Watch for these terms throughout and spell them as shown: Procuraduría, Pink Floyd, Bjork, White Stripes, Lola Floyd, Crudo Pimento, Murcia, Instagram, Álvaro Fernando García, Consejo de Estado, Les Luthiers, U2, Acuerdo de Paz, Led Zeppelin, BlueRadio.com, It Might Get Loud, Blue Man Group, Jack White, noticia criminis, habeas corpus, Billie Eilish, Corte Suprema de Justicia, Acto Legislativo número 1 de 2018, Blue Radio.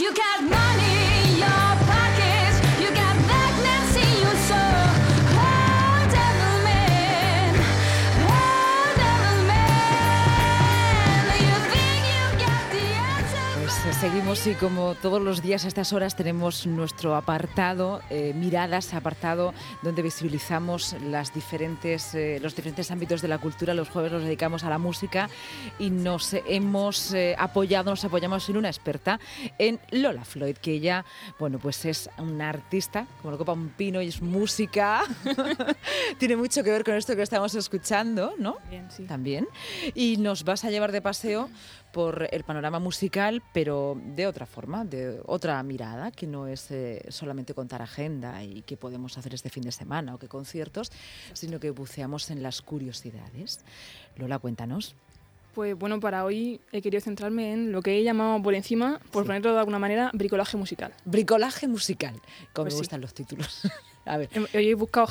You got money in your pockets, you got magnets in your soul. Seguimos y como todos los días a estas horas tenemos nuestro apartado, miradas, apartado donde visibilizamos las los diferentes ámbitos de la cultura. Los jueves los dedicamos a la música y nos apoyamos en una experta, en Lola Floyd, que ella, bueno, pues es una artista, como lo copa un pino, y es música. Tiene mucho que ver con esto que estamos escuchando, ¿no? Bien, sí. También. Y nos vas a llevar de paseo por el panorama musical, pero de otra forma, de otra mirada, que no es solamente contar agenda y qué podemos hacer este fin de semana o qué conciertos, sino que buceamos en las curiosidades. Lola, cuéntanos. Pues bueno, para hoy he querido centrarme en lo que he llamado por encima, por ponerlo de alguna manera, bricolaje musical. Bricolaje musical, como pues me gustan los títulos. A ver. Hoy he buscado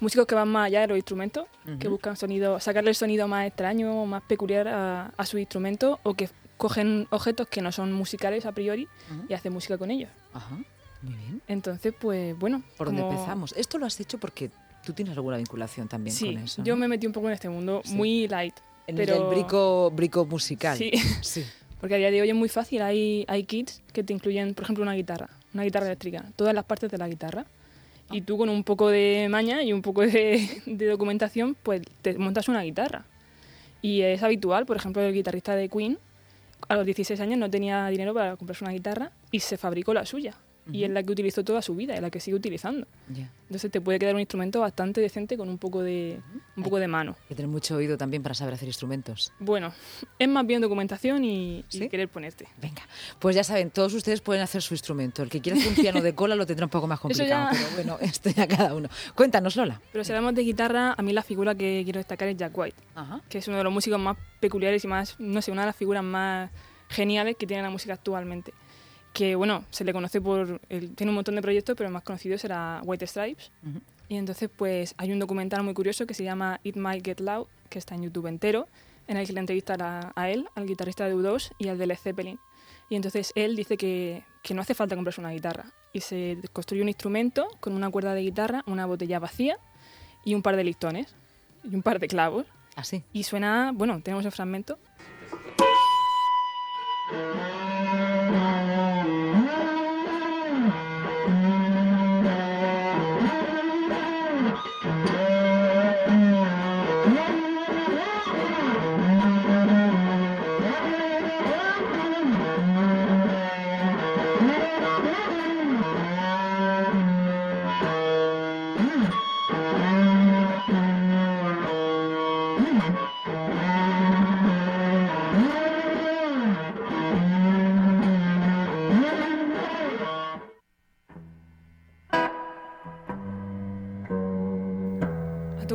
músicos que van más allá de los instrumentos, uh-huh, que buscan sacarle el sonido más extraño o más peculiar a sus instrumentos, o que cogen objetos que no son musicales a priori, uh-huh, y hacen música con ellos. Ajá, muy bien. Entonces, pues bueno. ¿Por dónde empezamos? Esto lo has hecho porque tú tienes alguna vinculación también, sí, con eso. Sí, yo, ¿no?, me metí un poco en este mundo, sí, muy light. El brico musical. Sí, sí. Porque a día de hoy es muy fácil. Hay kits que te incluyen, por ejemplo, una guitarra eléctrica, todas las partes de la guitarra. Y tú, con un poco de maña y un poco de documentación, pues te montas una guitarra. Y es habitual, por ejemplo, el guitarrista de Queen, a los 16 años no tenía dinero para comprarse una guitarra y se fabricó la suya. Uh-huh. Y es la que utilizó toda su vida, es la que sigue utilizando. Yeah. Entonces te puede quedar un instrumento bastante decente con un poco de mano. Hay que tener mucho oído también para saber hacer instrumentos. Bueno, es más bien documentación y querer ponerte. Venga, pues ya saben, todos ustedes pueden hacer su instrumento. El que quiera hacer un piano de cola lo tendrá un poco más complicado, pero bueno, esto ya cada uno. Cuéntanos, Lola. Pero si hablamos de guitarra, a mí la figura que quiero destacar es Jack White, ajá, que es uno de los músicos más peculiares y más, no sé, una de las figuras más geniales que tiene la música actualmente. Que bueno, se le conoce tiene un montón de proyectos, pero el más conocido será White Stripes. Uh-huh. Y entonces pues hay un documental muy curioso que se llama It Might Get Loud, que está en YouTube entero, en el que le entrevistan a él, al guitarrista de U2 y al de Led Zeppelin. Y entonces él dice que no hace falta comprarse una guitarra. Y se construye un instrumento con una cuerda de guitarra, una botella vacía y un par de listones y un par de clavos. Así. Y suena, bueno, tenemos el fragmento.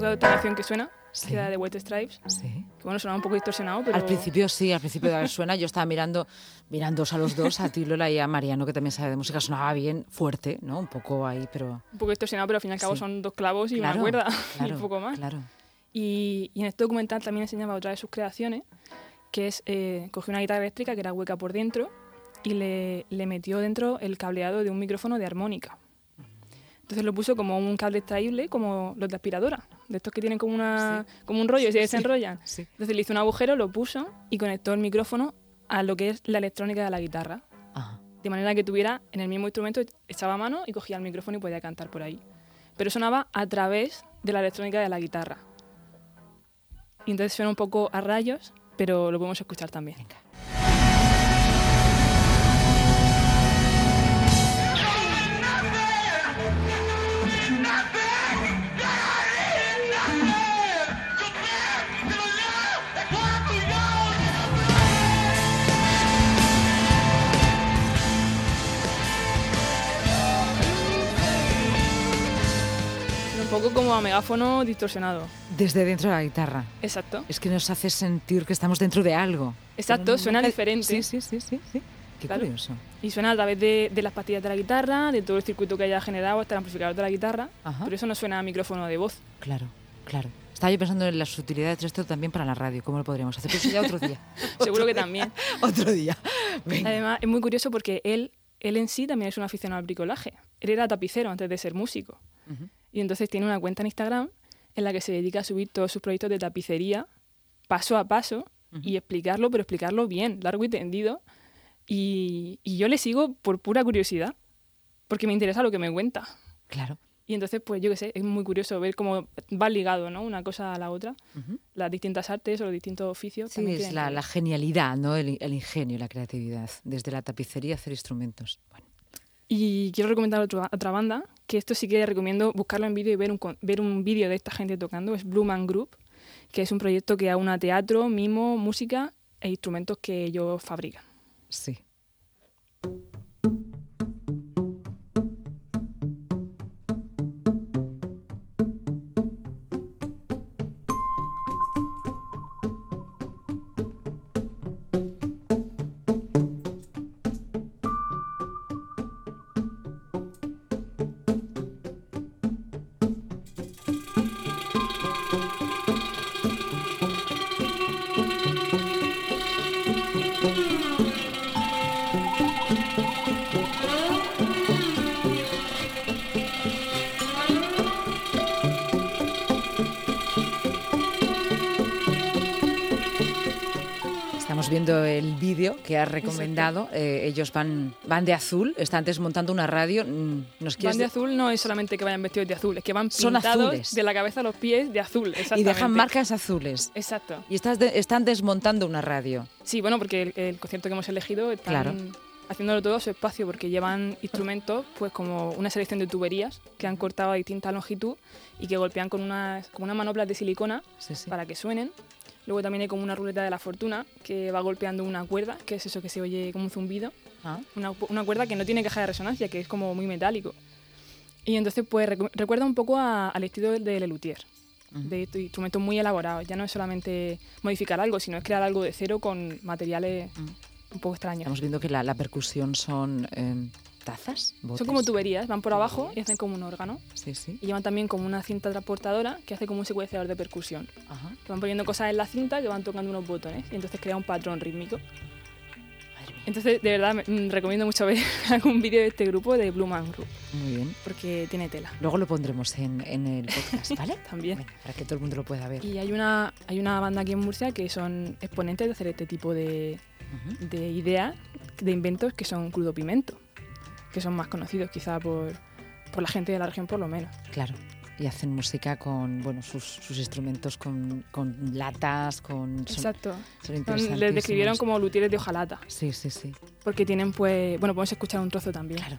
Otra canción que suena, sí, que era de White Stripes, sí, que bueno, sonaba un poco distorsionado, pero... Al principio suena, yo estaba mirándoos a los dos, a ti, Lola, y a Mariano, que también sabe de música, sonaba bien, fuerte, ¿no? Un poco ahí, pero... Un poco distorsionado, pero al fin y al cabo, sí, son dos clavos y, claro, una cuerda, claro, y un poco más. Claro. Y en este documental también enseñaba otra de sus creaciones, que es, cogió una guitarra eléctrica que era hueca por dentro y le metió dentro el cableado de un micrófono de armónica. Entonces lo puso como un cable extraíble, como los de aspiradora, de estos que tienen como como un rollo, sí, y se desenrollan. Sí, sí. Entonces le hizo un agujero, lo puso y conectó el micrófono a lo que es la electrónica de la guitarra. Ajá. De manera que tuviera en el mismo instrumento, echaba mano y cogía el micrófono y podía cantar por ahí. Pero sonaba a través de la electrónica de la guitarra. Y entonces suena un poco a rayos, pero lo podemos escuchar también. Venga. Un poco como a megáfono distorsionado. Desde dentro de la guitarra. Exacto. Es que nos hace sentir que estamos dentro de algo. Exacto, suena diferente. Sí. Qué claro. Curioso. Y suena a través de las pastillas de la guitarra, de todo el circuito que haya generado hasta el amplificador de la guitarra. Ajá. Pero eso no suena a micrófono de voz. Claro. Estaba yo pensando en las sutilidades de esto también para la radio, cómo lo podríamos hacer. Pero eso ya otro día. Seguro que también. Otro día. Venga. Además, es muy curioso porque él en sí también es un aficionado al bricolaje. Él era tapicero antes de ser músico. Uh-huh. Y entonces tiene una cuenta en Instagram en la que se dedica a subir todos sus proyectos de tapicería paso a paso, uh-huh, y explicarlo, pero explicarlo bien, largo y tendido. Y yo le sigo por pura curiosidad, porque me interesa lo que me cuenta. Claro. Y entonces, pues yo qué sé, es muy curioso ver cómo va ligado, ¿no?, una cosa a la otra, uh-huh, las distintas artes o los distintos oficios. Sí, es la genialidad, ¿no?, el ingenio, la creatividad, desde la tapicería hacer instrumentos. Bueno. Y quiero recomendar otra banda, que esto sí que recomiendo buscarlo en vídeo y ver un vídeo de esta gente tocando, es Blue Man Group, que es un proyecto que aúna teatro, mimo, música e instrumentos que ellos fabrican. Sí. Viendo el vídeo que has recomendado, ellos van de azul, están desmontando una radio. ¿Nos van de azul? No es solamente que vayan vestidos de azul, es que van pintados de la cabeza a los pies de azul. Y dejan marcas azules. Exacto. Y están desmontando una radio. Sí, bueno, porque el concierto que hemos elegido están, claro, haciéndolo todo a su espacio, porque llevan instrumentos pues como una selección de tuberías que han cortado a distinta longitud y que golpean con unas manoplas de silicona, sí, sí, para que suenen. Luego también hay como una ruleta de la fortuna que va golpeando una cuerda, que es eso que se oye como un zumbido. Ah. Una cuerda que no tiene caja de resonancia, que es como muy metálico. Y entonces pues recuerda un poco al estilo de Les Luthiers, uh-huh, de instrumentos muy elaborados. Ya no es solamente modificar algo, sino es crear algo de cero con materiales, uh-huh, un poco extraños. Estamos viendo que la percusión son... ¿Tazas? ¿Botes? Son como tuberías, van por abajo y hacen como un órgano. Sí, sí. Y llevan también como una cinta transportadora que hace como un secuenciador de percusión. Ajá. Que van poniendo cosas en la cinta que van tocando unos botones y entonces crea un patrón rítmico. Entonces, de verdad, recomiendo mucho ver algún vídeo de este grupo, de Blue Man Group. Muy bien. Porque tiene tela. Luego lo pondremos en el podcast, ¿vale? También. Bueno, para que todo el mundo lo pueda ver. Y hay una banda aquí en Murcia que son exponentes de hacer este tipo de, uh-huh, de ideas, de inventos, que son Crudo Pimento, que son más conocidos quizá por la gente de la región, por lo menos. Claro, y hacen música con, bueno, sus instrumentos, con latas, con... Exacto, son les describieron como luthieres de hojalata. Sí, sí, sí. Porque tienen, pues... Bueno, podemos escuchar un trozo también. Claro.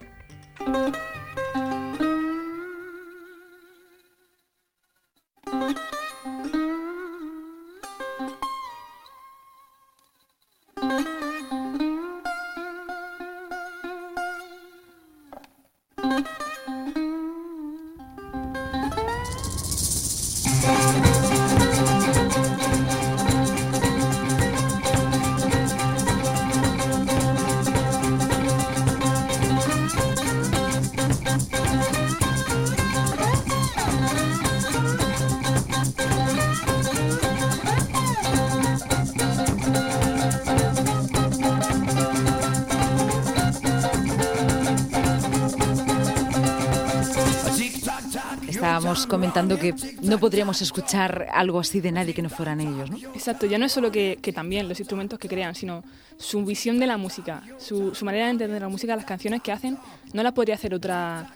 Estábamos comentando que no podríamos escuchar algo así de nadie que no fueran ellos, ¿no? Exacto, ya no es solo que también los instrumentos que crean, sino su visión de la música, su manera de entender la música, las canciones que hacen, no las podría hacer otra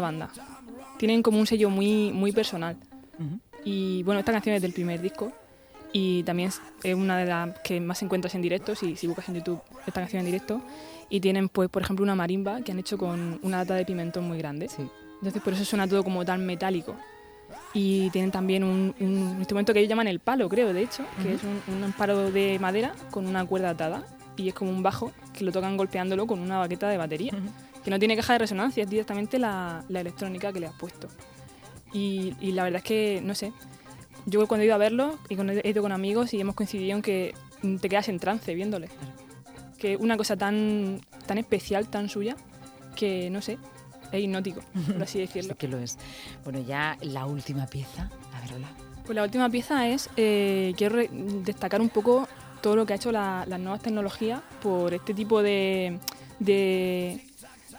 banda. Tienen como un sello muy, muy personal. Uh-huh. Y bueno, esta canción es del primer disco y también es una de las que más encuentras en directo, si buscas en YouTube esta canción en directo. Y tienen, pues, por ejemplo, una marimba que han hecho con una lata de pimentón muy grande. Sí. Entonces, por eso suena todo como tan metálico. Y tienen también un instrumento que ellos llaman el palo, creo, de hecho, que, uh-huh, es un palo de madera con una cuerda atada y es como un bajo que lo tocan golpeándolo con una baqueta de batería, uh-huh, que no tiene caja de resonancia, es directamente la electrónica que le has puesto. Y la verdad es que, no sé, yo cuando he ido a verlo, he ido con amigos y hemos coincidido en que te quedas en trance viéndole. Que una cosa tan, tan especial, tan suya, que no sé... Es hipnótico, por así decirlo. Sí que lo es. Bueno, ya la última pieza. A ver, hola. Pues la última pieza es, quiero destacar un poco todo lo que ha hecho las nuevas tecnologías por este tipo de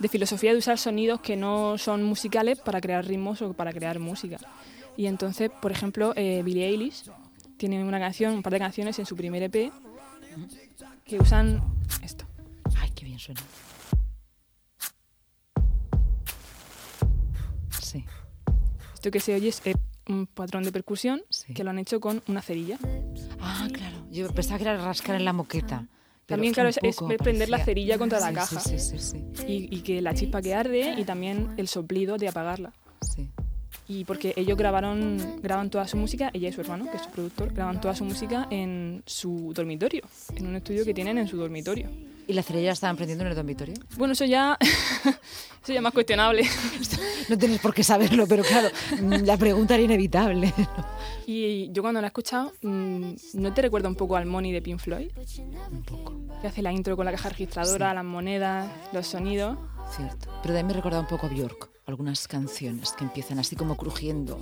filosofía de usar sonidos que no son musicales para crear ritmos o para crear música. Y entonces, por ejemplo, Billie Eilish tiene una canción, un par de canciones en su primer EP que usan esto. ¡Ay, qué bien suena! Sí. Esto que se oye es un patrón de percusión, sí, que lo han hecho con una cerilla. Ah, claro. Yo pensaba que era rascar en la moqueta. También, claro, es prender la cerilla contra la caja. Sí. Y que la chispa que arde y también el soplido de apagarla. Sí. Y porque ellos graban toda su música, ella y su hermano, que es su productor, graban toda su música en su dormitorio, en un estudio que tienen en su dormitorio. ¿Y la cerilla la estaban prendiendo en el dormitorio? Bueno, eso ya más cuestionable. No tienes por qué saberlo, pero claro, la pregunta era inevitable, ¿no? Y yo cuando la he escuchado, ¿no te recuerda un poco al Money de Pink Floyd? Un poco. Que hace la intro con la caja registradora, sí, las monedas, los sonidos. Cierto. Pero también me recuerda un poco a Bjork. Algunas canciones que empiezan así como crujiendo.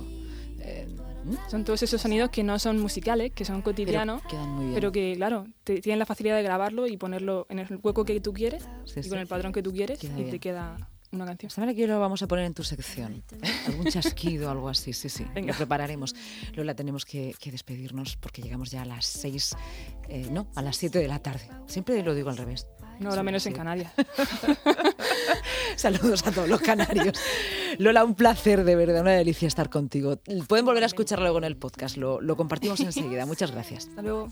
Son todos esos sonidos que no son musicales, que son cotidianos, pero que, claro, tienen la facilidad de grabarlo y ponerlo en el hueco que tú quieres, sí, y con el patrón que tú quieres, queda y bien. Te queda una canción. Sabes que lo vamos a poner en tu sección. Algún chasquido, algo así, sí. Venga. Lo prepararemos. Lola, tenemos que despedirnos porque llegamos ya a las 6, a las 7 de la tarde. Siempre lo digo al revés. No, ahora menos en Canarias. Saludos a todos los canarios. Lola, un placer, de verdad, una delicia estar contigo. Pueden volver a escucharlo luego en el podcast, lo compartimos enseguida. Muchas gracias. Hasta luego.